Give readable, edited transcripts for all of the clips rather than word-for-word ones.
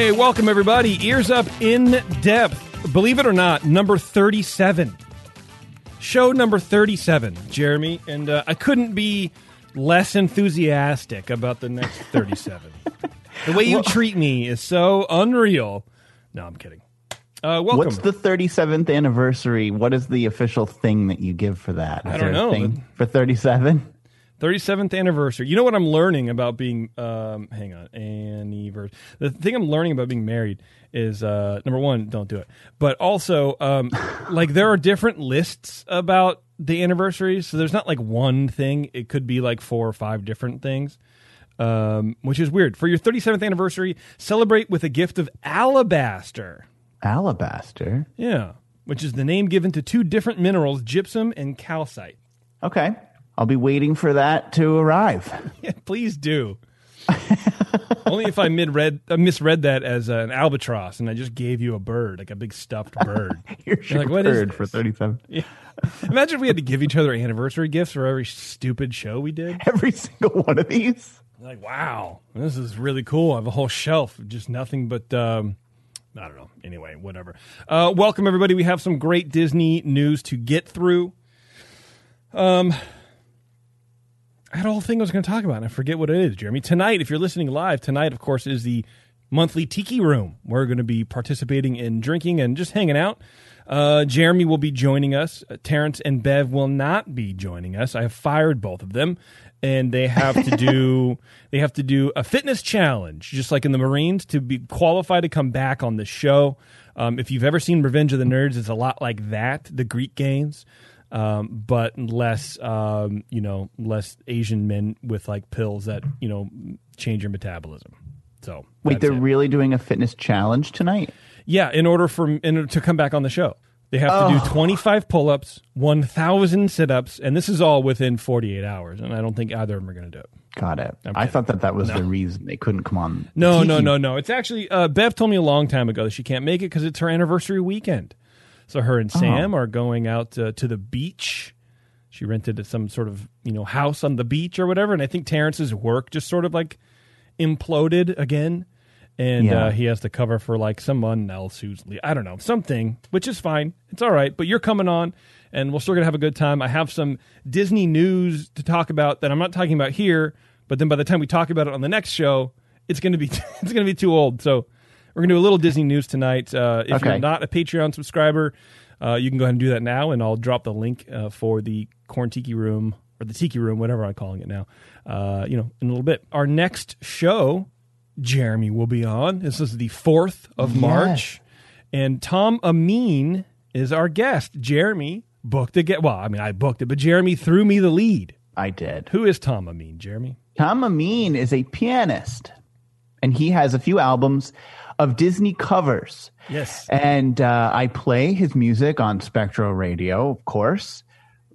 Hey, welcome everybody. Ears Up In Depth. Believe it or not, number 37. Show number 37, Jeremy. And I couldn't be less enthusiastic about the next 37. The way you treat me is so unreal. No, I'm kidding. Welcome. What's the 37th anniversary? What is the official thing that you give for that? Is I don't know. Thing for 37? 37th anniversary. You know what I'm learning about being... hang on. Anniversary. The thing I'm learning about being married is, number one, don't do it. But also, like there are different lists about the anniversaries. So there's not like one thing. It could be like 4 or 5 different things. Which is weird. For your 37th anniversary, celebrate with a gift of alabaster. Alabaster? Yeah. Which is the name given to 2 different minerals, gypsum and calcite. Okay. I'll be waiting for that to arrive. Yeah, please do. Only if I misread that as an albatross and I just gave you a bird, like a big stuffed bird. You're like, what bird is for 37. Yeah. Imagine if we had to give each other anniversary gifts for every stupid show we did. Every single one of these. Like, wow, this is really cool. I have a whole shelf of just nothing but, I don't know. Anyway, whatever. Welcome, everybody. We have some great Disney news to get through. I had a whole thing I was going to talk about, and I forget what it is, Jeremy. Tonight, if you're listening live, tonight, of course, is the monthly Tiki Room. We're going to be participating in drinking and just hanging out. Jeremy will be joining us. Terrence and Bev will not be joining us. I have fired both of them, and they have to do a fitness challenge, just like in the Marines, to be qualified to come back on the show. If you've ever seen Revenge of the Nerds, it's a lot like that, the Greek games, but less less Asian men with like pills that change your metabolism. So wait, they're really doing a fitness challenge tonight? Yeah, in order to come back on the show, they have to do 25 pull-ups, 1,000 sit-ups, and this is all within 48 hours. And I don't think either of them are going to do it. Got it. I thought that was the reason they couldn't come on. No. It's actually Bev told me a long time ago that she can't make it because it's her anniversary weekend. So her and Sam are going out to the beach. She rented some sort of house on the beach or whatever. And I think Terrence's work just sort of like imploded again. And he has to cover for like someone else who's, I don't know, something, which is fine. It's all right. But you're coming on and we're still going to have a good time. I have some Disney news to talk about that I'm not talking about here. But then by the time we talk about it on the next show, it's going to be too old. So we're going to do a little Disney news tonight. If you're not a Patreon subscriber, you can go ahead and do that now. And I'll drop the link for the Corn Tiki Room or the Tiki Room, whatever I'm calling it now, in a little bit. Our next show, Jeremy will be on. This is the 4th of March, and Tom Amin is our guest. Jeremy booked a guest. Well, I mean, I booked it, but Jeremy threw me the lead. I did. Who is Tom Amin, Jeremy? Tom Amin is a pianist, and he has a few albums of Disney covers. Yes. And I play his music on Spectro Radio, of course.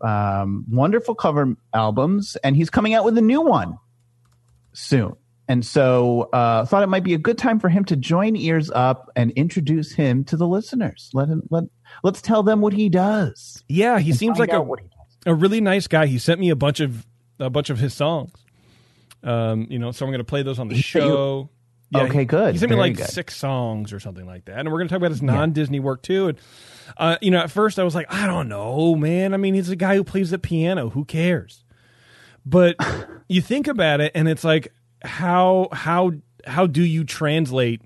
Wonderful cover albums, and he's coming out with a new one soon. And so I thought it might be a good time for him to join Ears Up and introduce him to the listeners. Let's tell them what he does. Yeah, he seems like a really nice guy. He sent me a bunch of his songs. So I'm going to play those on the show. Yeah, okay, good. He sent me like 6 songs or something like that. And we're going to talk about his non-Disney work too. And at first I was like, I don't know, man. I mean, he's a guy who plays the piano. Who cares? But you think about it, and it's like, how do you translate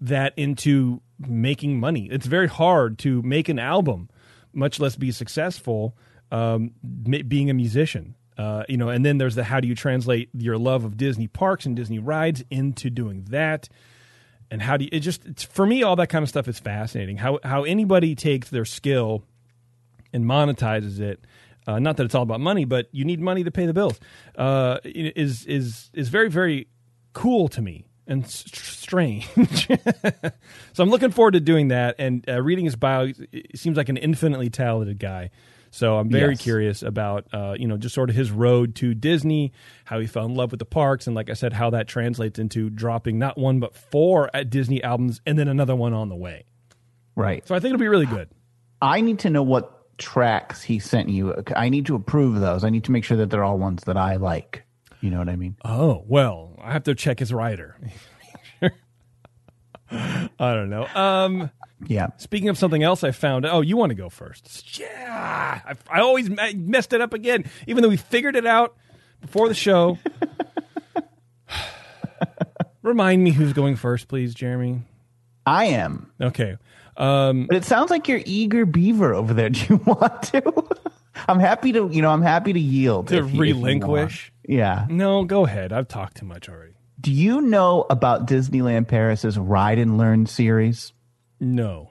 that into making money? It's very hard to make an album, much less be successful being a musician. And then there's the how do you translate your love of Disney parks and Disney rides into doing that? And how do you for me, all that kind of stuff is fascinating. How anybody takes their skill and monetizes it. Not that it's all about money, but you need money to pay the bills. Is very, very cool to me and strange. So I'm looking forward to doing that. And reading his bio, it seems like an infinitely talented guy. So I'm very curious about just sort of his road to Disney, how he fell in love with the parks, and like I said, how that translates into dropping not 1 but 4 at Disney albums, and then another one on the way. Right. So I think it'll be really good. I need to know what tracks he sent you. I need to approve those. I need to make sure that they're all ones that I like. You know what I mean? Oh, well, I have to check his writer. I don't know. Yeah. Speaking of something else I found. Oh, you want to go first. Yeah. I always messed it up again, even though we figured it out before the show. Remind me who's going first, please, Jeremy. I am. Okay. But it sounds like you're eager beaver over there. Do you want to? I'm happy to yield. To relinquish? Yeah. No, go ahead. I've talked too much already. Do you know about Disneyland Paris's Ride and Learn series? No.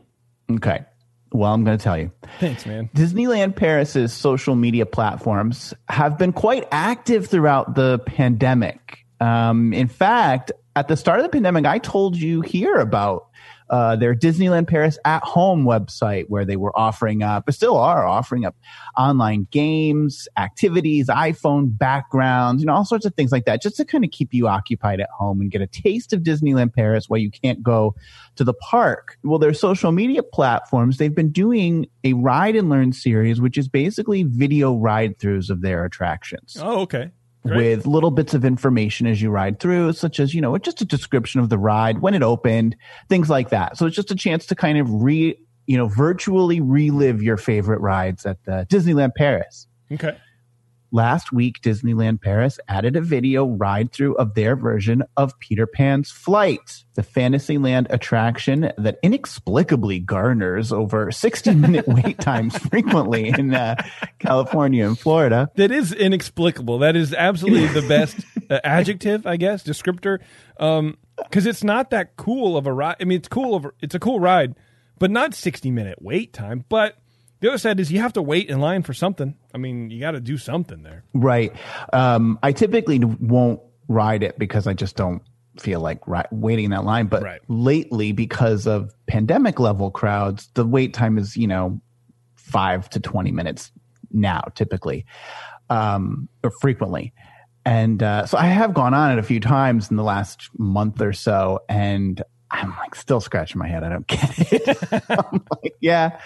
Okay. Well, I'm going to tell you. Thanks, man. Disneyland Paris's social media platforms have been quite active throughout the pandemic. In fact, at the start of the pandemic, I told you here about their Disneyland Paris at Home website, where they were offering up, but still are offering up, online games, activities, iPhone backgrounds, all sorts of things like that, just to kind of keep you occupied at home and get a taste of Disneyland Paris while you can't go to the park. Well, their social media platforms, they've been doing a Ride and Learn series, which is basically video ride-throughs of their attractions. Oh, okay. Great. With little bits of information as you ride through, such as, just a description of the ride, when it opened, things like that. So it's just a chance to kind of virtually relive your favorite rides at the Disneyland Paris. Okay. Last week, Disneyland Paris added a video ride-through of their version of Peter Pan's Flight, the Fantasyland attraction that inexplicably garners over 60-minute wait times frequently in California and Florida. That is inexplicable. That is absolutely the best adjective, I guess, descriptor, because it's not that cool of a ride. I mean, it's a cool ride, but not 60-minute wait time, but... The other side is you have to wait in line for something. I mean, you got to do something there. Right. I typically won't ride it because I just don't feel like waiting in that line. But Lately, because of pandemic level crowds, the wait time is, 5 to 20 minutes now, typically, or frequently. And so I have gone on it a few times in the last month or so. And I'm like still scratching my head. I don't get it. I'm like, yeah,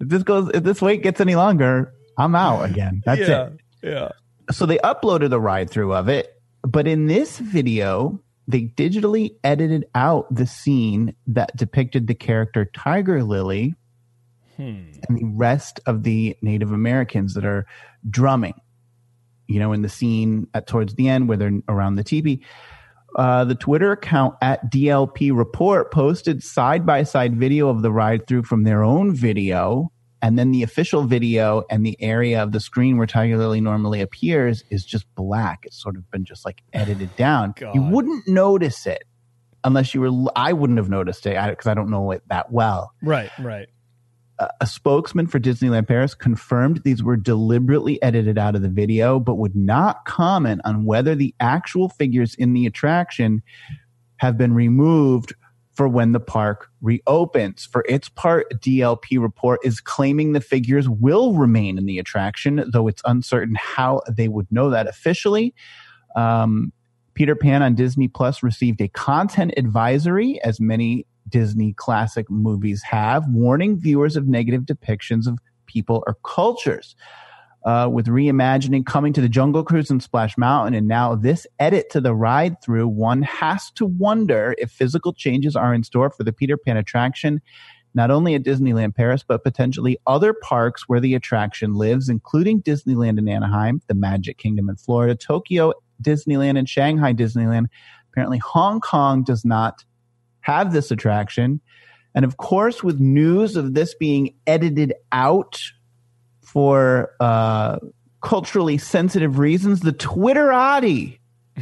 if this wait gets any longer, I'm out again. That's it. Yeah. So they uploaded a ride through of it. But in this video, they digitally edited out the scene that depicted the character Tiger Lily and the rest of the Native Americans that are drumming, in the scene towards the end where they're around the teepee. The Twitter account at DLP Report posted side-by-side video of the ride-through from their own video, and then the official video, and the area of the screen where Tiger Lily normally appears is just black. It's sort of been just like edited down. God. You wouldn't notice it unless you were – I wouldn't have noticed it because I don't know it that well. Right. A spokesman for Disneyland Paris confirmed these were deliberately edited out of the video, but would not comment on whether the actual figures in the attraction have been removed for when the park reopens. For its part, DLP Report is claiming the figures will remain in the attraction, though it's uncertain how they would know that officially. Peter Pan on Disney Plus received a content advisory, as many Disney classic movies have, warning viewers of negative depictions of people or cultures. With reimagining coming to the Jungle Cruise and Splash Mountain, and now this edit to the ride-through, one has to wonder if physical changes are in store for the Peter Pan attraction, not only at Disneyland Paris, but potentially other parks where the attraction lives, including Disneyland in Anaheim, the Magic Kingdom in Florida, Tokyo Disneyland, and Shanghai Disneyland. Apparently, Hong Kong does not have this attraction. And of course, with news of this being edited out for culturally sensitive reasons, the Twitterati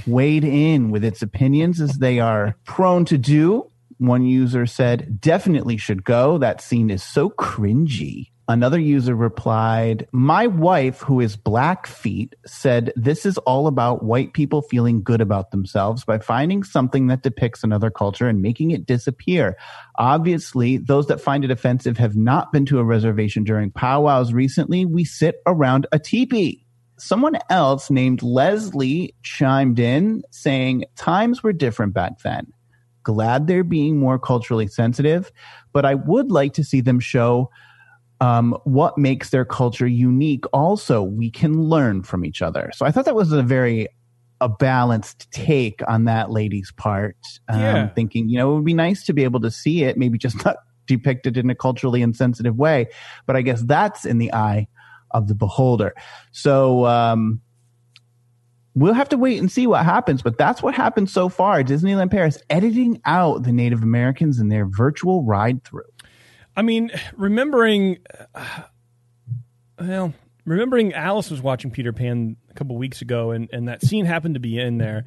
weighed in with its opinions, as they are prone to do. One user said, "Definitely should go. That scene is so cringy." Another user replied, "My wife, who is Blackfeet, said this is all about white people feeling good about themselves by finding something that depicts another culture and making it disappear. Obviously, those that find it offensive have not been to a reservation during powwows recently. We sit around a teepee." Someone else named Leslie chimed in, saying, "Times were different back then. Glad they're being more culturally sensitive, but I would like to see them show what makes their culture unique. Also, we can learn from each other." So I thought that was a very a balanced take on that lady's part. Thinking, you know, it would be nice to be able to see it, maybe just not depicted in a culturally insensitive way. But I guess that's in the eye of the beholder. So we'll have to wait and see what happens. But that's what happened so far. Disneyland Paris editing out the Native Americans in their virtual ride-through. I mean, remembering Alice was watching Peter Pan a couple weeks ago, and that scene happened to be in there.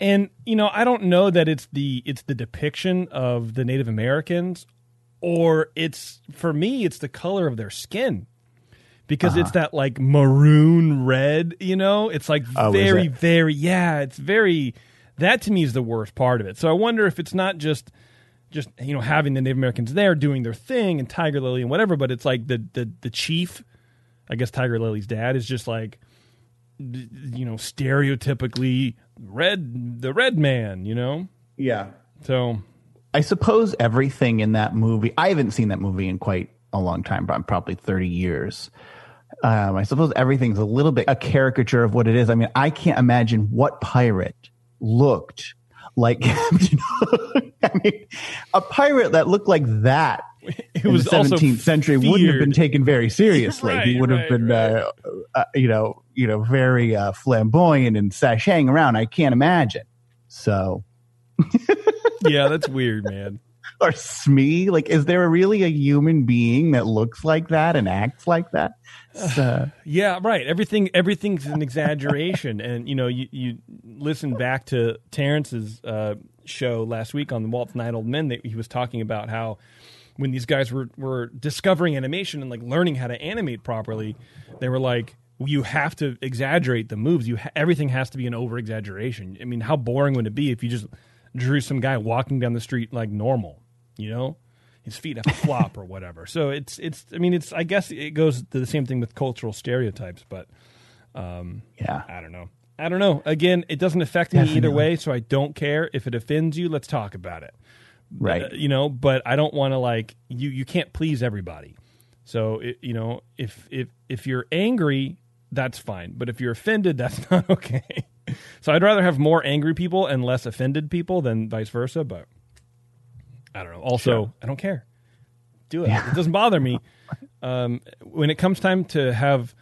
And, you know, I don't know that it's the depiction of the Native Americans, or for me, it's the color of their skin, because it's that like maroon red, you know, it's like that to me is the worst part of it. So I wonder if it's not just, you know, having the Native Americans there doing their thing and Tiger Lily and whatever, but it's like the chief, I guess Tiger Lily's dad, is just like, you know, stereotypically the red man, you know? Yeah. So I suppose everything in that movie, I haven't seen that movie in quite a long time, probably 30 years. I suppose everything's a little bit a caricature of what it is. I mean, I can't imagine what pirate looked like Captain Hook. I mean, a pirate that looked like that in the 17th century wouldn't have been taken very seriously. Right, he would have been, very flamboyant and sashaying around. I can't imagine. So, yeah, that's weird, man. Or Smee. Like, is there really a human being that looks like that and acts like that? Yeah, right. Everything's an exaggeration. And, you know, you listen back to Terrence's show last week on the Walt's Nine Old Men, that he was talking about how when these guys were discovering animation and like learning how to animate properly, they were like, you have to exaggerate the moves. Everything has to be an over exaggeration. I mean, how boring would it be if you just drew some guy walking down the street like normal, you know, his feet have to flop or whatever. So I guess it goes to the same thing with cultural stereotypes, but I don't know. Again, it doesn't affect me either way. So I don't care if it offends you. Let's talk about it. Right. You know, but I don't want to like, you can't please everybody. So, if you're angry, that's fine. But if you're offended, that's not okay. So I'd rather have more angry people and less offended people than vice versa. But I don't know. Also, sure. I don't care. Do it. Yeah. It doesn't bother me. When it comes time to have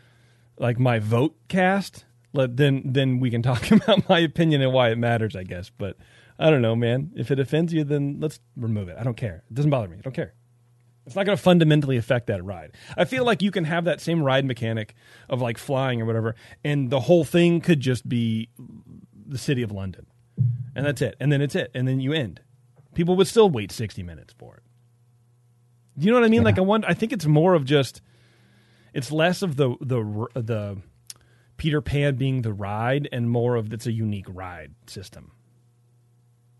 like my vote cast, then we can talk about my opinion and why it matters, I guess. But I don't know, man. If it offends you, then let's remove it. I don't care. It doesn't bother me. I don't care. It's not going to fundamentally affect that ride. I feel like you can have that same ride mechanic of like flying or whatever, and the whole thing could just be the city of London. And that's it. And then it's it. And then you end. People would still wait 60 minutes for it. Do you know what I mean? Yeah. Like I think it's more of just, it's less of the Peter Pan being the ride and more of it's a unique ride system.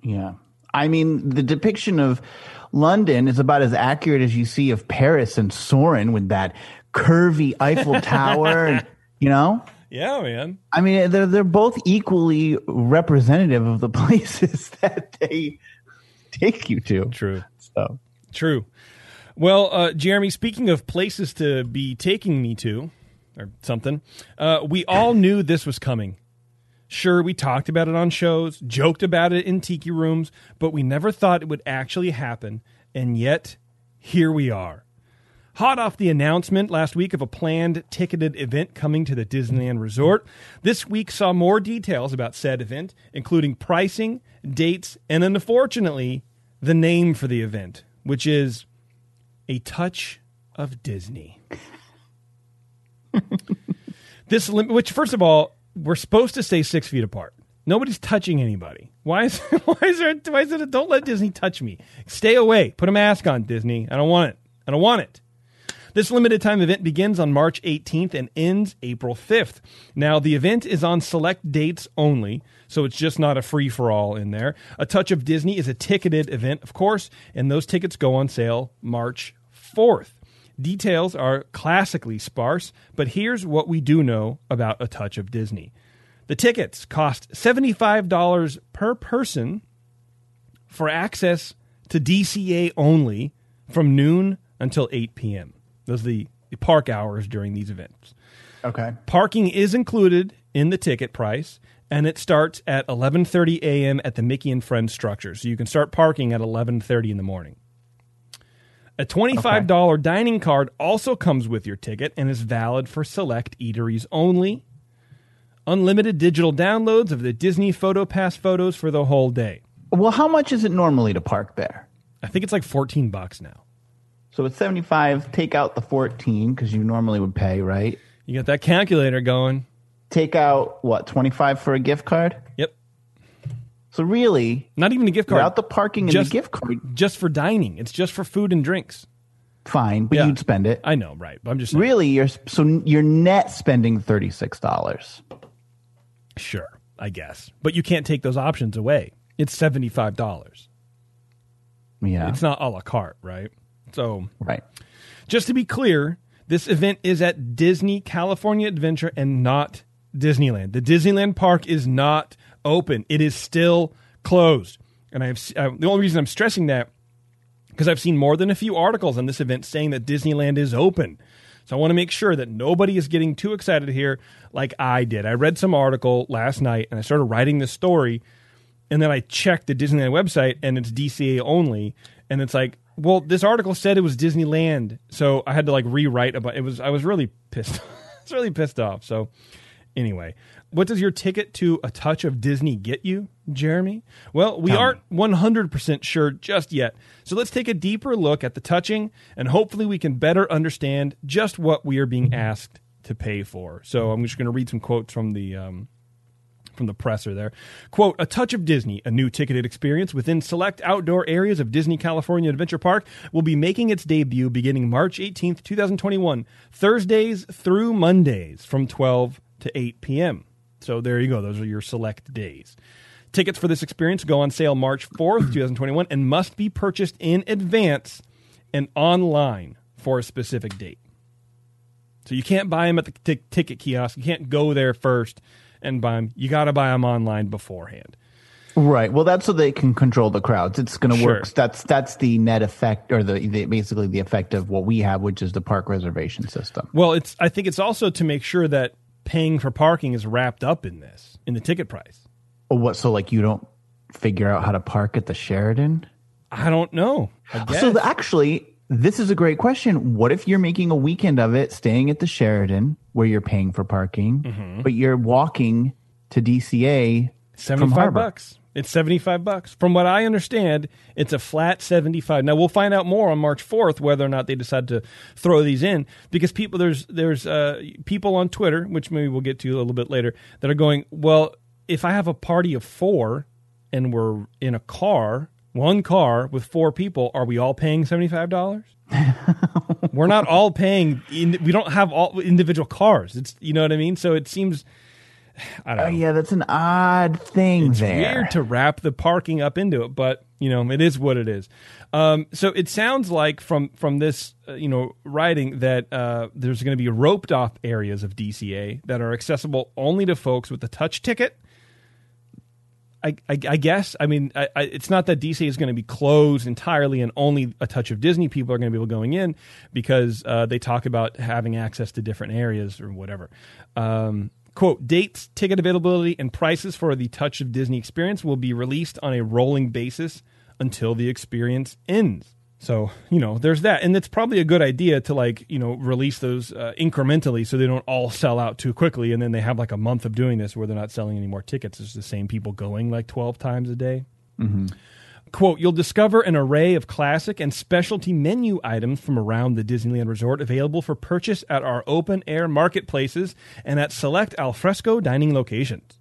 Yeah. I mean, the depiction of London is about as accurate as you see of Paris and Soarin' with that curvy Eiffel Tower, and, you know? Yeah, man. I mean, they're both equally representative of the places that they take you to. True. So true. Well, Jeremy, speaking of places to be taking me to or something, we all knew this was coming. Sure, we talked about it on shows, joked about it in tiki rooms, but we never thought it would actually happen, and yet, here we are. Hot off the announcement last week of a planned ticketed event coming to the Disneyland Resort, this week saw more details about said event, including pricing, dates, and unfortunately, the name for the event, which is A Touch of Disney. Which, first of all, we're supposed to stay 6 feet apart. Nobody's touching anybody. Why is there? Don't let Disney touch me. Stay away. Put a mask on, Disney. I don't want it. This limited time event begins on March 18th and ends April 5th. Now, the event is on select dates only, so it's just not a free-for-all in there. A Touch of Disney is a ticketed event, of course, and those tickets go on sale March 4th. Details are classically sparse, but here's what we do know about A Touch of Disney. The tickets cost $75 per person for access to DCA only from noon until 8 p.m. Those are the park hours during these events. Okay. Parking is included in the ticket price, And it starts at 11:30 a.m. at the Mickey and Friends structure. So you can start parking at 11:30 in the morning. A $25 dining card also comes with your ticket and is valid for select eateries only. Unlimited digital downloads of the Disney PhotoPass photos for the whole day. Well, how much is it normally to park there? I think it's like $14 now. So it's $75. Take out the 14 because you normally would pay, right? You got that calculator going. Take out, what, $25 for a gift card? Yep. So really, not even a gift card. Without the parking and the gift card. Just for dining. It's just for food and drinks. Fine, but you'd spend it. I know, right? But I'm just saying. Really, you're net spending $36. Sure, I guess, but you can't take those options away. It's $75. Yeah, it's not a la carte, right? So, right. Just to be clear, this event is at Disney California Adventure and not Disneyland. The Disneyland park is not open. It is still closed. And the only reason I'm stressing that, because I've seen more than a few articles on this event saying that Disneyland is open. So I want to make sure that nobody is getting too excited here like I did. I read some article last night, and I started writing this story, and then I checked the Disneyland website, and it's DCA only. And it's like, well, this article said it was Disneyland, so I had to like rewrite about it. I was really pissed. I was really pissed off. So anyway, what does your ticket to A Touch of Disney get you, Jeremy? Well, we aren't 100% sure just yet, so let's take a deeper look at the touching, and hopefully we can better understand just what we are being asked to pay for. So I'm just going to read some quotes from the presser there. Quote, A Touch of Disney, a new ticketed experience within select outdoor areas of Disney California Adventure Park, will be making its debut beginning March 18th, 2021, Thursdays through Mondays from 12 to 8 p.m., so there you go. Those are your select days. Tickets for this experience go on sale March 4th, 2021, and must be purchased in advance and online for a specific date. So you can't buy them at the ticket kiosk. You can't go there first and buy them. You got to buy them online beforehand. Right. Well, that's so they can control the crowds. It's going to work. That's the net effect, or the basically the effect of what we have, which is the park reservation system. Well, I think it's also to make sure that paying for parking is wrapped up in this, in the ticket price. Oh, what? So, like, you don't figure out how to park at the Sheraton? I don't know. I guess. So, actually, this is a great question. What if you're making a weekend of it, staying at the Sheraton, where you're paying for parking, but you're walking to DCA? $75. It's $75. From what I understand, it's a flat $75. Now we'll find out more on March 4th whether or not they decide to throw these in, because people there's people on Twitter, which maybe we'll get to a little bit later, that are going, well, if I have a party of four and we're in a car, one car with four people, are we all paying $75? We're not all paying. We don't have all individual cars. It's, you know what I mean. So it seems. I don't know. Yeah, that's an odd thing it's there. It's weird to wrap the parking up into it, but, you know, it is what it is. So it sounds like from this, writing that there's going to be roped-off areas of DCA that are accessible only to folks with a touch ticket. I guess. I mean, it's not that DCA is going to be closed entirely and only A Touch of Disney people are going to be able going in, because they talk about having access to different areas or whatever. Quote, dates, ticket availability, and prices for the Touch of Disney experience will be released on a rolling basis until the experience ends. So, there's that. And it's probably a good idea to, release those incrementally so they don't all sell out too quickly. And then they have, a month of doing this where they're not selling any more tickets. It's the same people going, 12 times a day. Mm-hmm. Quote, you'll discover an array of classic and specialty menu items from around the Disneyland Resort available for purchase at our open-air marketplaces and at select alfresco dining locations.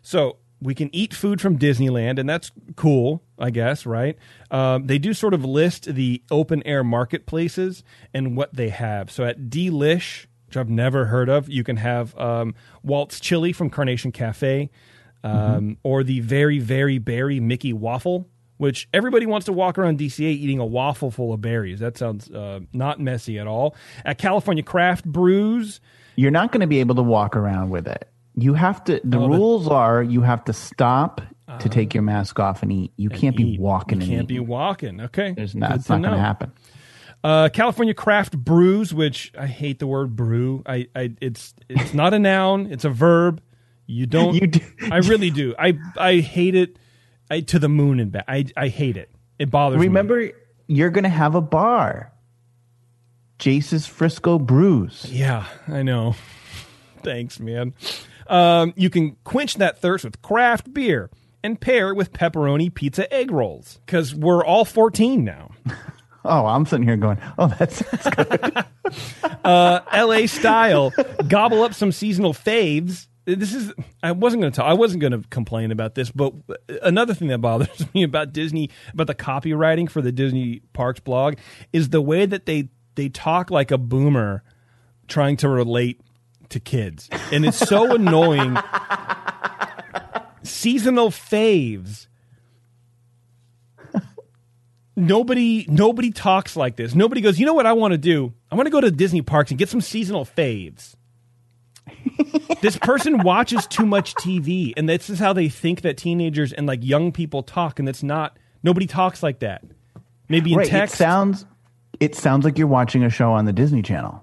So we can eat food from Disneyland, and that's cool, I guess, right? They do sort of list the open-air marketplaces and what they have. So at Delish, which I've never heard of, you can have Walt's Chili from Carnation Cafe, or the Very, Very Berry Mickey Waffle, which everybody wants to walk around DCA eating a waffle full of berries. That sounds not messy at all. At California Craft Brews. You're not going to be able to walk around with it. You have to, rules are you have to stop to take your mask off and eat. You can't be walking and eating. You can't be walking. Okay. That's not going to happen. California Craft Brews, which I hate the word brew. It's not a noun. It's a verb. You don't. You do. I really do. I hate it to the moon and back. I hate it. It bothers me. Remember, you're going to have a bar. Jace's Frisco Brews. Yeah, I know. Thanks, man. You can quench that thirst with craft beer and pair with pepperoni pizza egg rolls. Because we're all 14 now. Oh, I'm sitting here going, oh, that sounds good. LA style. Gobble up some seasonal faves. This is. I wasn't going to complain about this, but another thing that bothers me about Disney, about the copywriting for the Disney Parks blog, is the way that they talk like a boomer trying to relate to kids, and it's so annoying. Seasonal faves. Nobody talks like this. Nobody goes, you know what I want to do? I want to go to Disney parks and get some seasonal faves. This person watches too much TV, and this is how they think that teenagers and like young people talk, and that's not. Nobody talks like that. Maybe in text. It sounds like you're watching a show on the Disney Channel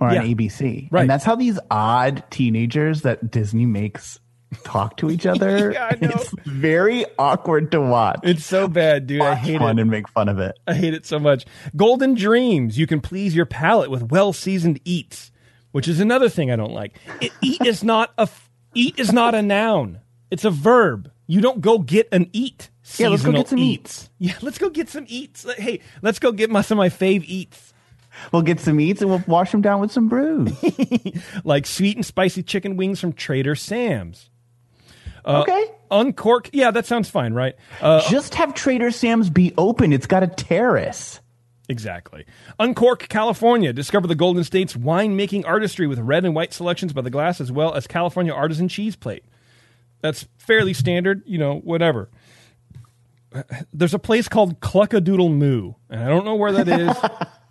or on ABC. Right. And that's how these odd teenagers that Disney makes talk to each other. Yeah, I know. It's very awkward to watch. It's so bad, dude. I hate it. And make fun of it. I hate it so much. Golden Dreams. You can please your palate with well-seasoned eats. Which is another thing I don't like. Eat is not a noun. It's a verb. You don't go get an eat. Yeah, let's go get some eats. Yeah, let's go get some eats. Hey, let's go get some of my fave eats. We'll get some eats and we'll wash them down with some brews. Like sweet and spicy chicken wings from Trader Sam's. Okay. Uncork. Yeah, that sounds fine, right? Just have Trader Sam's be open. It's got a terrace. Exactly. Uncork, California. Discover the Golden State's winemaking artistry with red and white selections by the glass, as well as California artisan cheese plate. That's fairly standard, you know, whatever. There's a place called Cluck-A-Doodle-Moo, and I don't know where that is,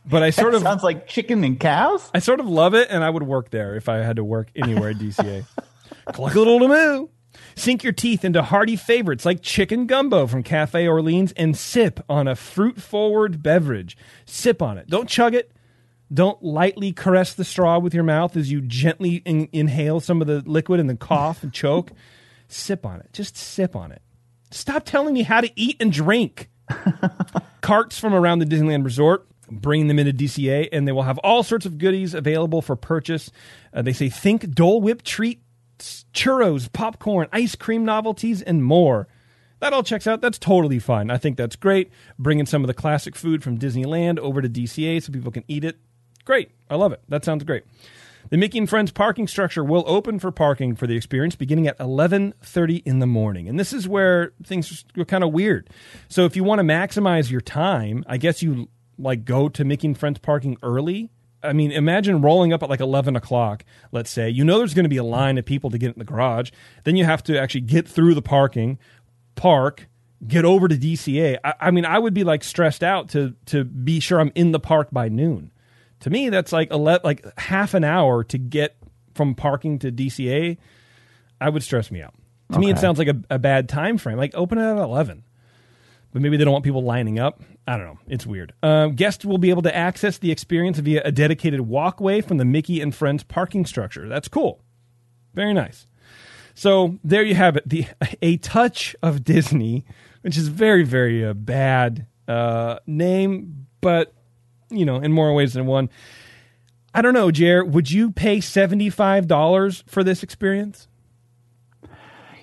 but I sort of... sounds like chicken and cows? I sort of love it, and I would work there if I had to work anywhere at DCA. Cluck-A-Doodle-Moo. Sink your teeth into hearty favorites like chicken gumbo from Cafe Orleans and sip on a fruit-forward beverage. Sip on it. Don't chug it. Don't lightly caress the straw with your mouth as you gently inhale some of the liquid and then cough and choke. Sip on it. Just sip on it. Stop telling me how to eat and drink. Carts from around the Disneyland Resort. Bring them into DCA, and they will have all sorts of goodies available for purchase. They say, think Dole Whip treat. Churros, popcorn, ice cream novelties, and more. That all checks out. That's totally fine. I think that's great. Bringing some of the classic food from Disneyland over to DCA so people can eat it. Great. I love it. That sounds great. The Mickey and Friends parking structure will open for parking for the experience beginning at 11:30 in the morning. And this is where things are kind of weird. So if you want to maximize your time, I guess you like go to Mickey and Friends parking early. I mean, imagine rolling up at like 11 o'clock, let's say. You know there's going to be a line of people to get in the garage. Then you have to actually get through the parking, park, get over to DCA. I mean, I would be like stressed out to be sure I'm in the park by noon. To me, that's like half an hour to get from parking to DCA. I would stress me out. To me, it sounds like a bad time frame. Like open it at 11. But maybe they don't want people lining up. I don't know. It's weird. Guests will be able to access the experience via a dedicated walkway from the Mickey and Friends parking structure. That's cool. Very nice. So there you have it. A Touch of Disney, which is very, very bad name, but, you know, in more ways than one. I don't know, Jer, would you pay $75 for this experience?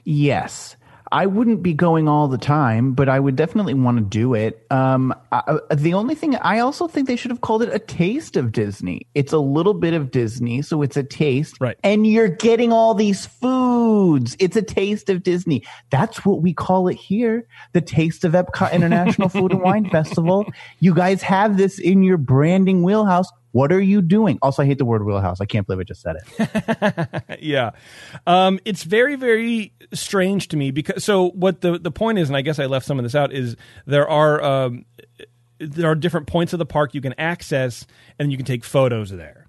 Yes. I wouldn't be going all the time, but I would definitely want to do it. The only thing, I also think they should have called it a taste of Disney. It's a little bit of Disney, so it's a taste. Right. And you're getting all these foods. It's a taste of Disney. That's what we call it here, the Taste of Epcot International Food and Wine Festival. You guys have this in your branding wheelhouse. What are you doing? Also, I hate the word wheelhouse. I can't believe I just said it. Yeah. It's very, very strange to me because, so what the point is, and I guess I left some of this out, is there are different points of the park you can access and you can take photos there.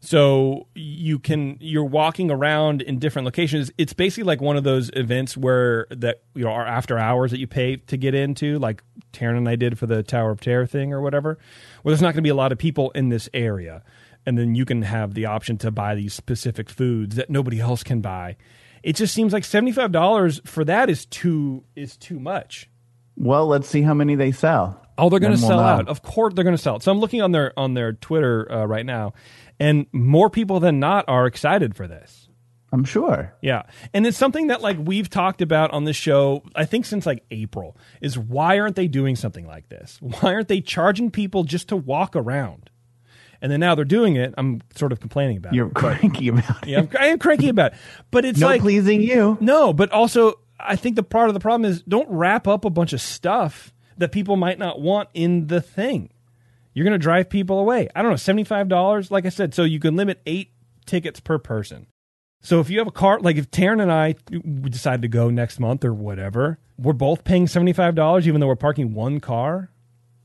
So you're walking around in different locations. It's basically like one of those events where that, you know, are after hours that you pay to get into, like Taryn and I did for the Tower of Terror thing or whatever, where there's not going to be a lot of people in this area. And then you can have the option to buy these specific foods that nobody else can buy. it just seems like $75 for that is too much. Well, let's see how many they sell. Oh, they're going to sell out. Of course, they're going to sell out. So I'm looking on their Twitter right now, and more people than not are excited for this. I'm sure. Yeah. And it's something that like we've talked about on this show, I think since like April, is why aren't they doing something like this? Why aren't they charging people just to walk around? And then now they're doing it. I'm sort of complaining about it. You're cranky about it. Yeah, I am cranky about it. But it's like... no pleasing you. No, but also I think the part of the problem is don't wrap up a bunch of stuff that people might not want in the thing. You're going to drive people away. I don't know, $75, like I said. So you can limit 8 tickets per person. So if you have a car, like if Taryn and I decide to go next month or whatever, we're both paying $75 even though we're parking one car.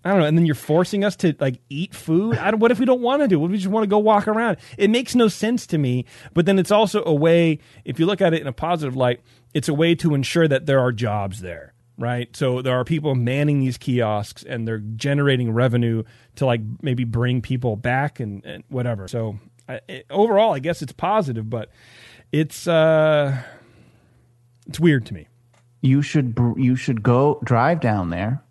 I don't know. And then you're forcing us to like eat food. What if we don't want to do it? What if we just want to go walk around? It makes no sense to me. But then it's also a way, if you look at it in a positive light, it's a way to ensure that there are jobs there, right? So there are people manning these kiosks and they're generating revenue to like maybe bring people back and whatever. So... overall, I guess it's positive, but it's weird to me. You should go drive down there,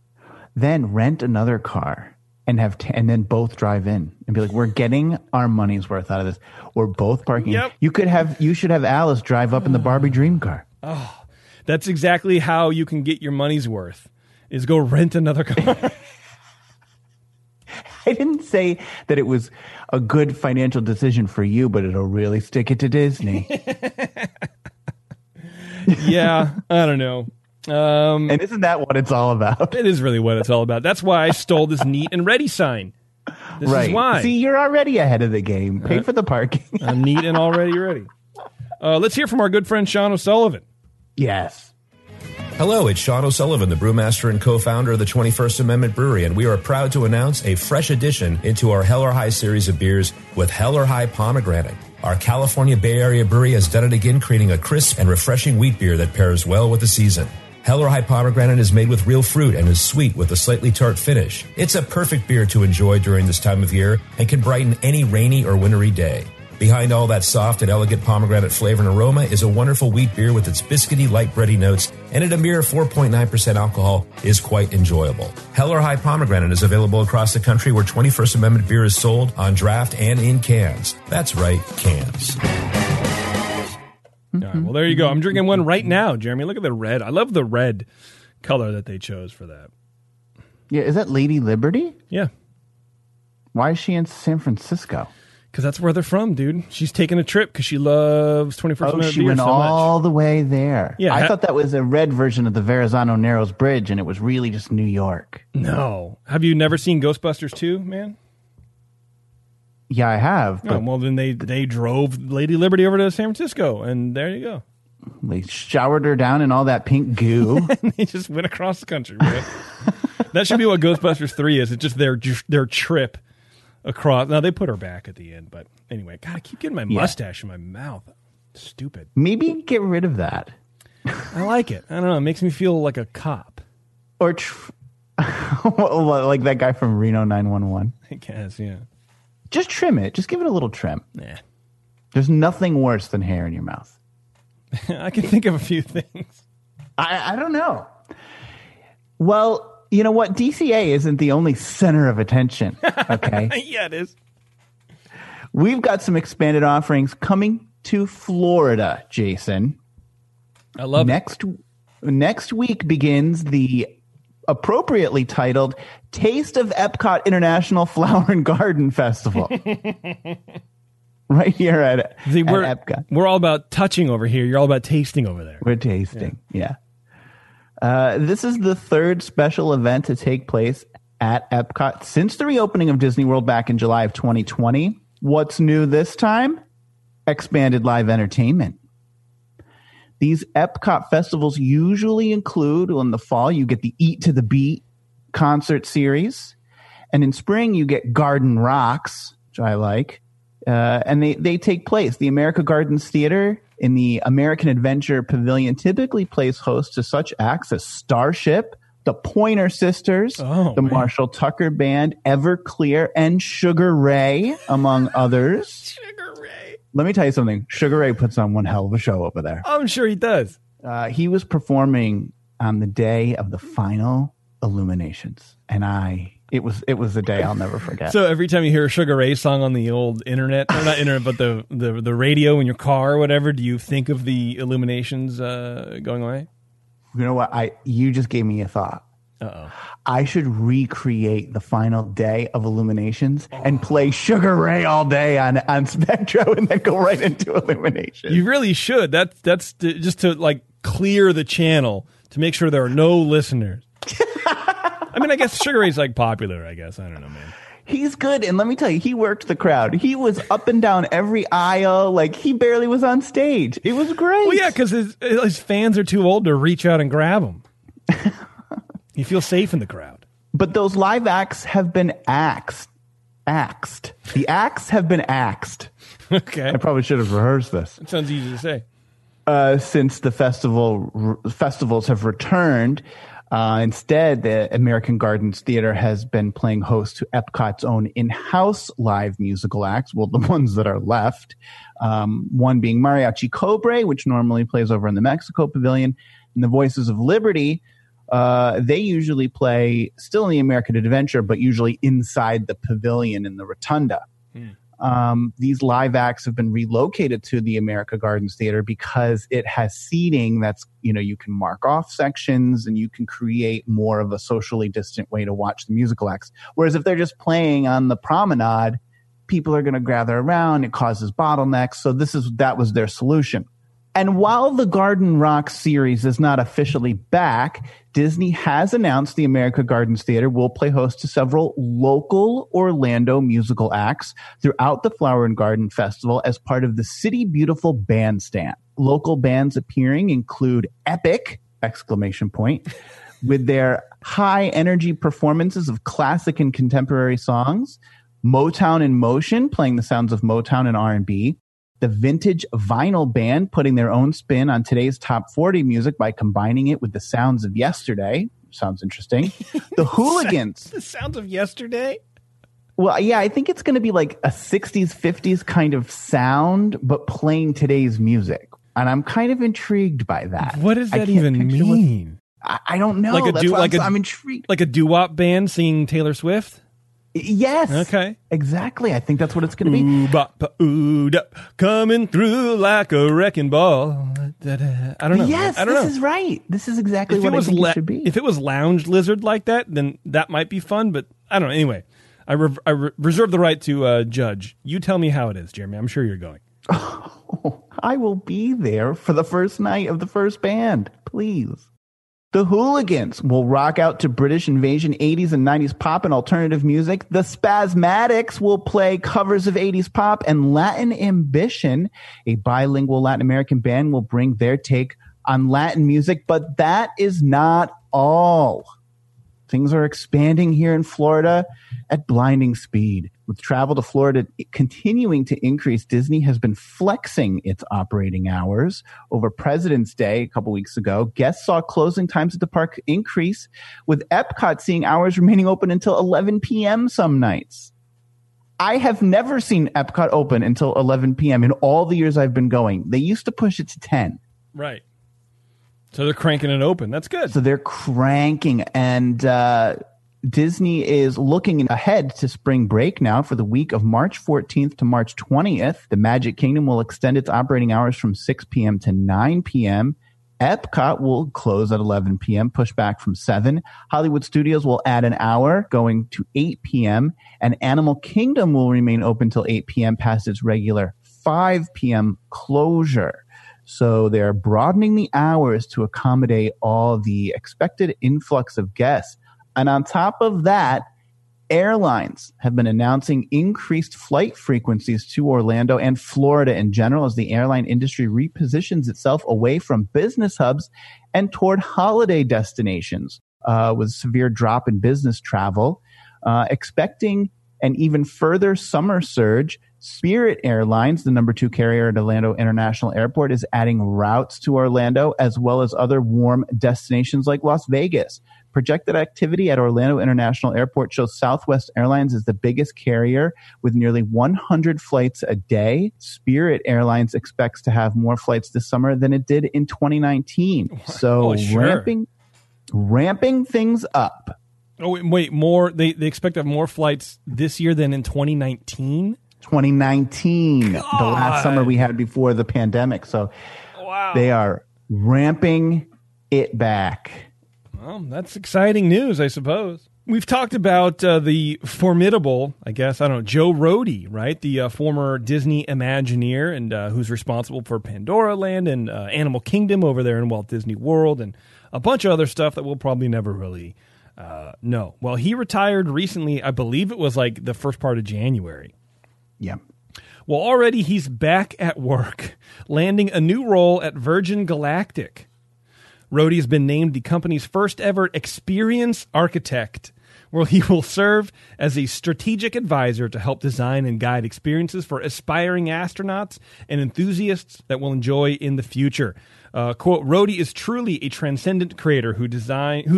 then rent another car and have and then both drive in and be like, we're getting our money's worth out of this. We're both parking. Yep. You should have Alice drive up in the Barbie Dream Car. Oh, that's exactly how you can get your money's worth, is go rent another car. I didn't say that it was a good financial decision for you, but it'll really stick it to Disney. Yeah, I don't know. And isn't that what it's all about? It is really what it's all about. That's why I stole this neat and ready sign. This is why. See, you're already ahead of the game. Pay for the parking. I'm neat and already ready. Let's hear from our good friend Sean O'Sullivan. Yes. Hello, it's Sean O'Sullivan, the brewmaster and co-founder of the 21st Amendment Brewery, and we are proud to announce a fresh addition into our Hell or High series of beers with Hell or High Pomegranate. Our California Bay Area brewery has done it again, creating a crisp and refreshing wheat beer that pairs well with the season. Hell or High Pomegranate is made with real fruit and is sweet with a slightly tart finish. It's a perfect beer to enjoy during this time of year and can brighten any rainy or wintry day. Behind all that soft and elegant pomegranate flavor and aroma is a wonderful wheat beer with its biscuity, light bready notes, and at a mere 4.9% alcohol is quite enjoyable. Hell or High Pomegranate is available across the country where 21st Amendment beer is sold on draft and in cans. That's right, cans. All right, well, there you go. I'm drinking one right now, Jeremy. Look at the red. I love the red color that they chose for that. Yeah, is that Lady Liberty? Yeah. Why is she in San Francisco? Because that's where they're from, dude. She's taking a trip because she loves 21st Amendment. Oh, she went all the way there. Yeah, I thought that was a red version of the Verrazano Narrows Bridge, and it was really just New York. No. Have you never seen Ghostbusters 2, man? Yeah, I have. Oh, well, then they drove Lady Liberty over to San Francisco, and there you go. They showered her down in all that pink goo. And they just went across the country, right? That should be what Ghostbusters 3 is. It's just their trip. Across. Now, they put her back at the end, but anyway, God, I keep getting my mustache in my mouth. Stupid. Maybe get rid of that. I like it. I don't know. It makes me feel like a cop. Or like that guy from Reno 911. I guess, yeah. Just trim it. Just give it a little trim. Yeah. There's nothing worse than hair in your mouth. I can think of a few things. I don't know. Well... you know what? DCA isn't the only center of attention, okay? Yeah, it is. We've got some expanded offerings coming to Florida, Jason. I love it. Next week begins the appropriately titled Taste of Epcot International Flower and Garden Festival. Right here at Epcot. We're all about touching over here. You're all about tasting over there. We're tasting, yeah. This is the third special event to take place at Epcot since the reopening of Disney World back in July of 2020. What's new this time? Expanded live entertainment. These Epcot festivals usually include, in the fall, you get the Eat to the Beat concert series. And in spring, you get Garden Rocks, which I like. And they take place. The America Gardens Theater in the American Adventure Pavilion typically plays host to such acts as Starship, the Pointer Sisters, Marshall Tucker Band, Everclear, and Sugar Ray, among others. Sugar Ray. Ray. Let me tell you something. Sugar Ray puts on one hell of a show over there. I'm sure he does. He was performing on the day of the final Illuminations, and it was a day I'll never forget. So every time you hear a Sugar Ray song on the old internet, or not internet, but the radio in your car or whatever, do you think of the Illuminations going away? You know what? You just gave me a thought. Uh-oh. I should recreate the final day of Illuminations and play Sugar Ray all day on Spectro and then go right into Illuminations. You really should. That's just to like clear the channel to make sure there are no listeners. I mean, I guess Sugar Ray's like popular, I guess. I don't know, man. He's good. And let me tell you, he worked the crowd. He was up and down every aisle. Like, he barely was on stage. It was great. Well, yeah, because his fans are too old to reach out and grab him. You feel safe in the crowd. But those live acts have been axed. Axed. The acts have been axed. Okay. I probably should have rehearsed this. It sounds easy to say. Since the festivals have returned, instead, the American Gardens Theater has been playing host to Epcot's own in-house live musical acts. Well, the ones that are left. One being Mariachi Cobre, which normally plays over in the Mexico Pavilion, and the Voices of Liberty. They usually play still in the American Adventure, but usually inside the pavilion in the rotunda. Mm. These live acts have been relocated to the America Gardens Theater because it has seating that's, you can mark off sections and you can create more of a socially distant way to watch the musical acts. Whereas if they're just playing on the promenade, people are going to gather around. It causes bottlenecks. So that was their solution. And while the Garden Rock series is not officially back, Disney has announced the America Gardens Theater will play host to several local Orlando musical acts throughout the Flower and Garden Festival as part of the City Beautiful Bandstand. Local bands appearing include Epic! With their high-energy performances of classic and contemporary songs, Motown in Motion, playing the sounds of Motown and R&B, the Vintage Vinyl Band, putting their own spin on today's top 40 music by combining it with the sounds of yesterday. Sounds interesting. The Hooligans. The sounds of yesterday? Well, yeah, I think it's going to be like a 60s, 50s kind of sound, but playing today's music. And I'm kind of intrigued by that. What does that even mean? I don't know. I'm intrigued. Like a doo-wop band singing Taylor Swift? Yes. Okay. Exactly. I think that's what it's going to be. Coming through like a wrecking ball. I don't know. Yes, I don't know. Is right. This is exactly what it should be. If it was Lounge Lizard like that, then that might be fun. But I don't know. Anyway, I reserve the right to judge. You tell me how it is, Jeremy. I'm sure you're going. Oh, I will be there for the first night of the first band. Please. The Hooligans will rock out to British Invasion 80s and 90s pop and alternative music. The Spasmatics will play covers of 80s pop, and Latin Ambition, a bilingual Latin American band, will bring their take on Latin music. But that is not all. Things are expanding here in Florida at blinding speed. With travel to Florida continuing to increase, Disney has been flexing its operating hours. Over President's Day a couple weeks ago, guests saw closing times at the park increase, with Epcot seeing hours remaining open until 11 p.m. some nights. I have never seen Epcot open until 11 p.m. in all the years I've been going. They used to push it to 10. Right. So they're cranking it open. That's good. So they're cranking, and Disney is looking ahead to spring break now for the week of March 14th to March 20th. The Magic Kingdom will extend its operating hours from 6 p.m. to 9 p.m. Epcot will close at 11 p.m., push back from 7. Hollywood Studios will add an hour, going to 8 p.m., and Animal Kingdom will remain open till 8 p.m. past its regular 5 p.m. closure. So they're broadening the hours to accommodate all the expected influx of guests. And on top of that, airlines have been announcing increased flight frequencies to Orlando and Florida in general as the airline industry repositions itself away from business hubs and toward holiday destinations with a severe drop in business travel. Expecting an even further summer surge, Spirit Airlines, the number 2 carrier at Orlando International Airport, is adding routes to Orlando as well as other warm destinations like Las Vegas. Projected activity at Orlando International Airport shows Southwest Airlines is the biggest carrier with nearly 100 flights a day. Spirit Airlines expects to have more flights this summer than it did in 2019. So ramping things up. Oh, wait, more. They expect to have more flights this year than in 2019? 2019, God. The last summer we had before the pandemic. So They are ramping it back. Well, that's exciting news, I suppose. We've talked about the formidable, Joe Rohde, right? The former Disney Imagineer and who's responsible for Pandora Land and Animal Kingdom over there in Walt Disney World and a bunch of other stuff that we'll probably never really know. Well, he retired recently. I believe it was like the first part of January. Yeah. Well, already he's back at work, landing a new role at Virgin Galactic. Rohde has been named the company's first ever experience architect, where he will serve as a strategic advisor to help design and guide experiences for aspiring astronauts and enthusiasts that will enjoy in the future. Quote, Rohde is truly a transcendent creator whose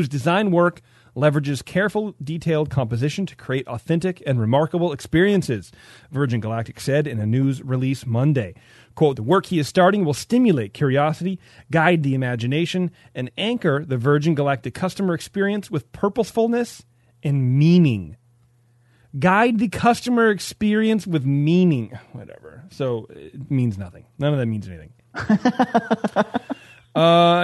design work leverages careful, detailed composition to create authentic and remarkable experiences, Virgin Galactic said in a news release Monday. Quote, the work he is starting will stimulate curiosity, guide the imagination, and anchor the Virgin Galactic customer experience with purposefulness and meaning. Guide the customer experience with meaning. Whatever. So it means nothing. None of that means anything.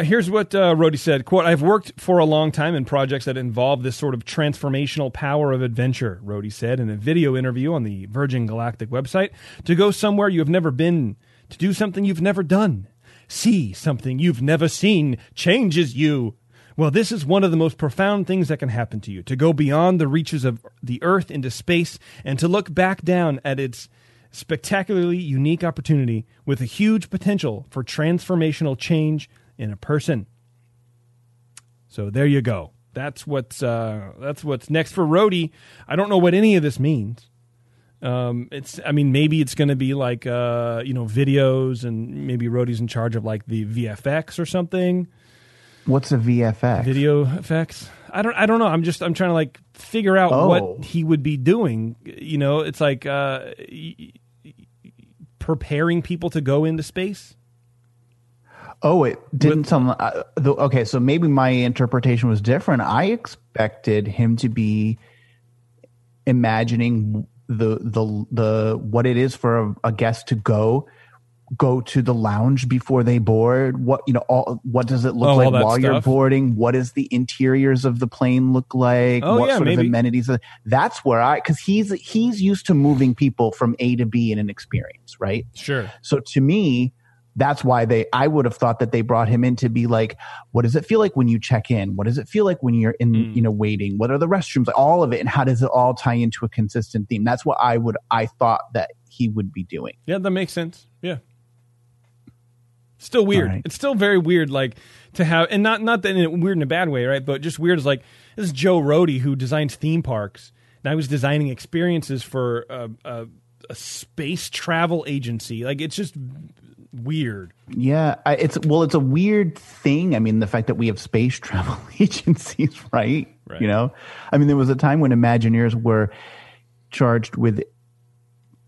Here's what Rohde said, quote, I've worked for a long time in projects that involve this sort of transformational power of adventure, Rohde said in a video interview on the Virgin Galactic website. To go somewhere you have never been, to do something you've never done, see something you've never seen, changes you. Well, this is one of the most profound things that can happen to you, to go beyond the reaches of the Earth into space and to look back down at its spectacularly unique opportunity with a huge potential for transformational change in a person. So there you go. That's what's next for Rohde. I don't know what any of this means. Maybe it's going to be like videos, and maybe Rohde's in charge of like the VFX or something. What's a VFX? Video effects. I don't know. I'm trying to like figure out what he would be doing. You know, it's like preparing people to go into space. Oh, it didn't sound... okay, so maybe my interpretation was different. I expected him to be imagining the what it is for a guest to go to the lounge before they board. What does it look like while stuff. You're boarding? What is the interiors of the plane look like? What sort of amenities? That's where because he's used to moving people from A to B in an experience, right? Sure. So to me, that's why I would have thought that they brought him in to be like, what does it feel like when you check in? What does it feel like when you're in, waiting? What are the restrooms? All of it. And how does it all tie into a consistent theme? That's what I thought that he would be doing. Yeah, that makes sense. Yeah. Still weird. Right. It's still very weird, like to have, and not that weird in a bad way, right? But just weird is like, this is Joe Rohde who designs theme parks. And I was designing experiences for a space travel agency. Like it's just weird. Yeah, it's a weird thing. I mean, the fact that we have space travel agencies, right? You know, I mean, there was a time when Imagineers were charged with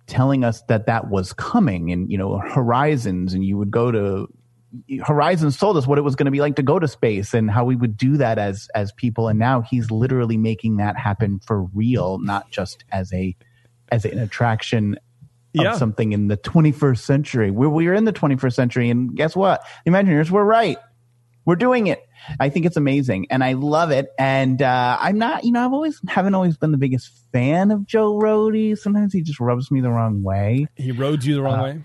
telling us that was coming, and Horizons, and you would go to Horizons told us what it was going to be like to go to space and how we would do that as people, and now he's literally making that happen for real, not just as an attraction. Yeah. Of something in the 21st century. We're in the 21st century, and guess what? The Imagineers were right. We're doing it. I think it's amazing, and I love it. And I'm not, I've haven't always been the biggest fan of Joe Rohde. Sometimes he just rubs me the wrong way. He rode you the wrong way.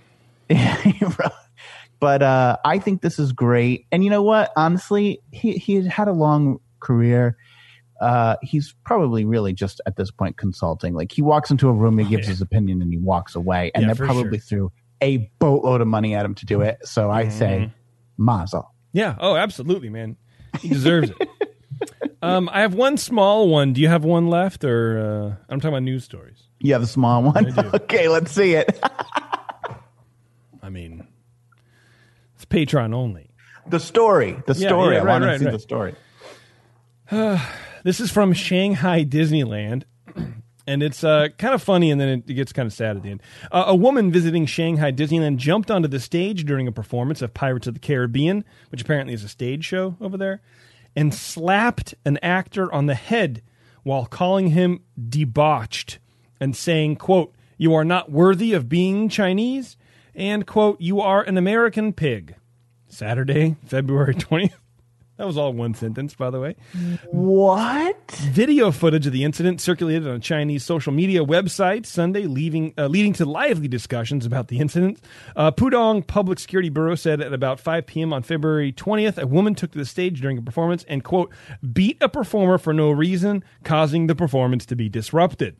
Yeah, but I think this is great. And you know what? Honestly, he had a long career. He's probably really just at this point consulting. Like he walks into a room, he gives his opinion, and he walks away. And they probably threw a boatload of money at him to do it. So I say, mazel. Yeah. Oh, absolutely, man. He deserves it. I have one small one. Do you have one left, or I'm talking about news stories? You have a small one. Okay, let's see it. I mean, it's Patreon only. The story. I want to see the story. This is from Shanghai Disneyland. And it's kind of funny, and then it gets kind of sad at the end. A woman visiting Shanghai Disneyland jumped onto the stage during a performance of Pirates of the Caribbean, which apparently is a stage show over there, and slapped an actor on the head while calling him debauched and saying, quote, "You are not worthy of being Chinese," and, quote, "You are an American pig." Saturday, February 20th. That was all one sentence, by the way. What? Video footage of the incident circulated on Chinese social media website Sunday, leading to lively discussions about the incident. Pudong Public Security Bureau said at about 5 p.m. on February 20th, a woman took to the stage during a performance and, quote, "beat a performer for no reason, causing the performance to be disrupted."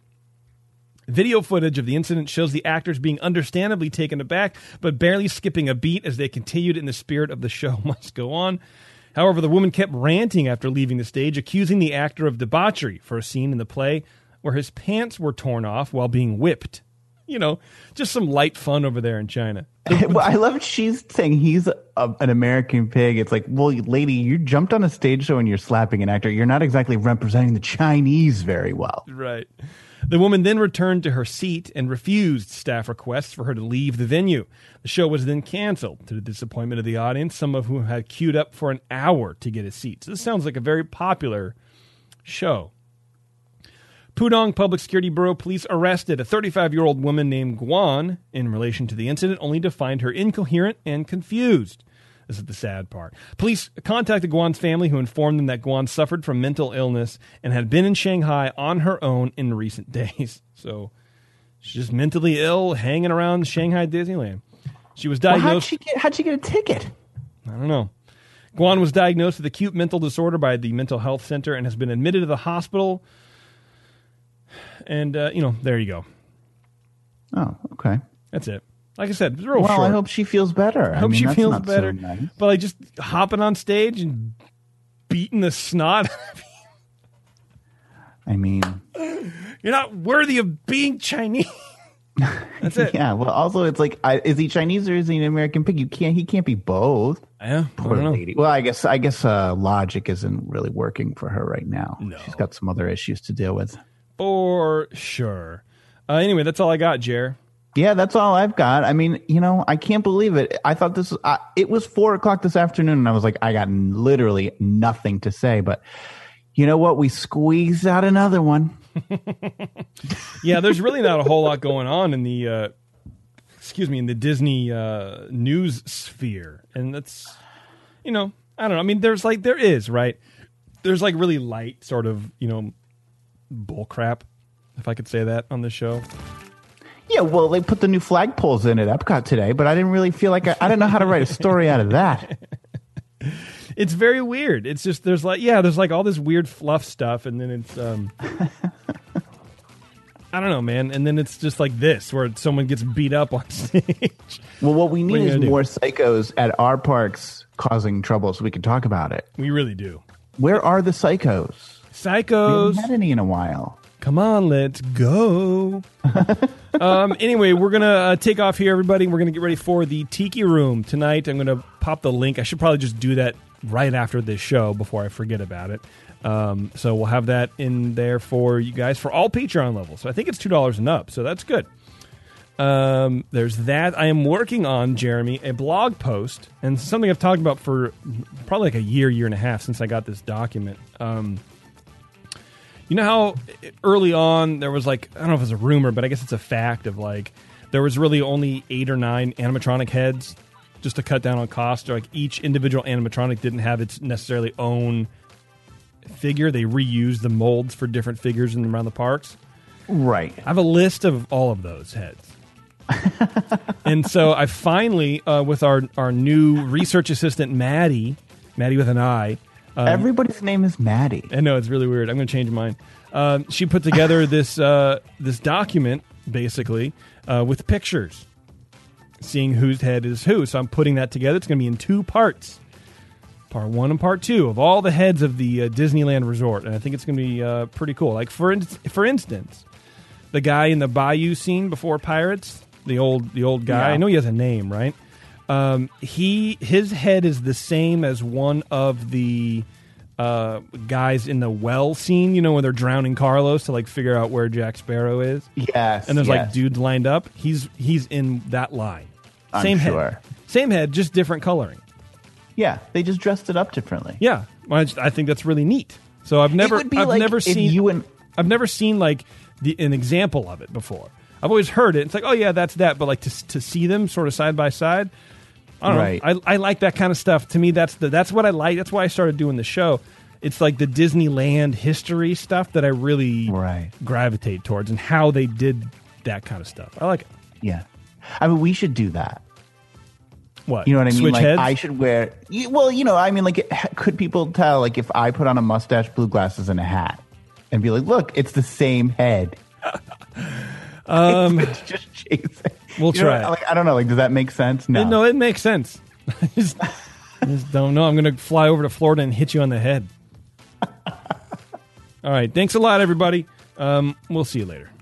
Video footage of the incident shows the actors being understandably taken aback, but barely skipping a beat as they continued in the spirit of "the show must go on." However, the woman kept ranting after leaving the stage, accusing the actor of debauchery for a scene in the play where his pants were torn off while being whipped. You know, just some light fun over there in China. Well, I love she's saying he's an American pig. It's like, well, lady, you jumped on a stage show and you're slapping an actor. You're not exactly representing the Chinese very well. Right. The woman then returned to her seat and refused staff requests for her to leave the venue. The show was then canceled to the disappointment of the audience, some of whom had queued up for an hour to get a seat. So this sounds like a very popular show. Pudong Public Security Bureau police arrested a 35-year-old woman named Guan in relation to the incident, only to find her incoherent and confused. This is the sad part. Police contacted Guan's family, who informed them that Guan suffered from mental illness and had been in Shanghai on her own in recent days. So she's just mentally ill, hanging around Shanghai Disneyland. She was diagnosed. Well, how'd she get a ticket? I don't know. Guan was diagnosed with acute mental disorder by the mental health center and has been admitted to the hospital. And, you know, there you go. Oh, okay. That's it. Like I said, it's real short. Well, I hope she feels better. I hope she feels better. So nice. But like just hopping on stage and beating the snot out of you. I mean, you're not worthy of being Chinese. That's it. Yeah. Well, also, it's like, is he Chinese or is he an American pig? He can't be both. Yeah. Poor lady. Well, I guess logic isn't really working for her right now. No. She's got some other issues to deal with. For sure. Anyway, that's all I got, Jer. Yeah, that's all I've got. I mean, you know, I can't believe it. I thought this was, it was 4 o'clock this afternoon, and I was like, I got literally nothing to say. But you know what? We squeezed out another one. Yeah, there's really not a whole lot going on in the, in the Disney news sphere. And that's, you know, I don't know. I mean, there is, right? There's like really light sort of, you know, bullcrap, if I could say that on this show. Yeah, well, they put the new flagpoles in at Epcot today, but I didn't really feel like I didn't know how to write a story out of that. It's very weird. It's just there's like all this weird fluff stuff, and then it's I don't know, man. And then it's just like this, where someone gets beat up on stage. Well, what we need is more psychos at our parks causing trouble, so we can talk about it. We really do. Where are the psychos? We haven't had any in a while. Come on, let's go. Anyway, we're going to take off here, everybody. We're going to get ready for the Tiki Room tonight. I'm going to pop the link. I should probably just do that right after this show before I forget about it. So we'll have that in there for you guys for all Patreon levels. So I think it's $2 and up, so that's good. There's that. I am working on, Jeremy, a blog post, and something I've talked about for probably like a year and a half since I got this document. You know how early on there was like, I don't know if it's a rumor, but I guess it's a fact of like there was really only 8 or 9 animatronic heads just to cut down on cost. Like each individual animatronic didn't have its necessarily own figure. They reused the molds for different figures in and around the parks. Right. I have a list of all of those heads. And so I finally, with our new research assistant, Maddie with an I, everybody's name is Maddie. I know, it's really weird. I'm going to change mine. She put together this document, basically, with pictures, seeing whose head is who. So I'm putting that together. It's going to be in 2 parts, part 1 and part 2, of all the heads of the Disneyland Resort. And I think it's going to be pretty cool. Like, for instance, the guy in the bayou scene before Pirates, the old guy. Yeah. I know he has a name, right? His head is the same as one of the guys in the well scene, you know, when they're drowning Carlos to like figure out where Jack Sparrow is. Yes. And there's like dudes lined up. He's in that line. Same head. Same head, just different coloring. Yeah, they just dressed it up differently. Yeah, I think that's really neat. So I've never seen like an example of it before. I've always heard it. It's like, oh yeah, that's that. But like to see them sort of side by side, I don't know. I like that kind of stuff. To me, that's what I like. That's why I started doing the show. It's like the Disneyland history stuff that I really gravitate towards, and how they did that kind of stuff. I like it. Yeah, I mean, we should do that. What? You know what I mean? Switch heads? I should wear... Well, you know, I mean, like, could people tell, like, if I put on a mustache, blue glasses, and a hat, and be like, look, it's the same head. It's just chasing. We'll try. I don't know. Like, does that make sense? No, it makes sense. I just don't know. I'm going to fly over to Florida and hit you on the head. All right. Thanks a lot, everybody. We'll see you later.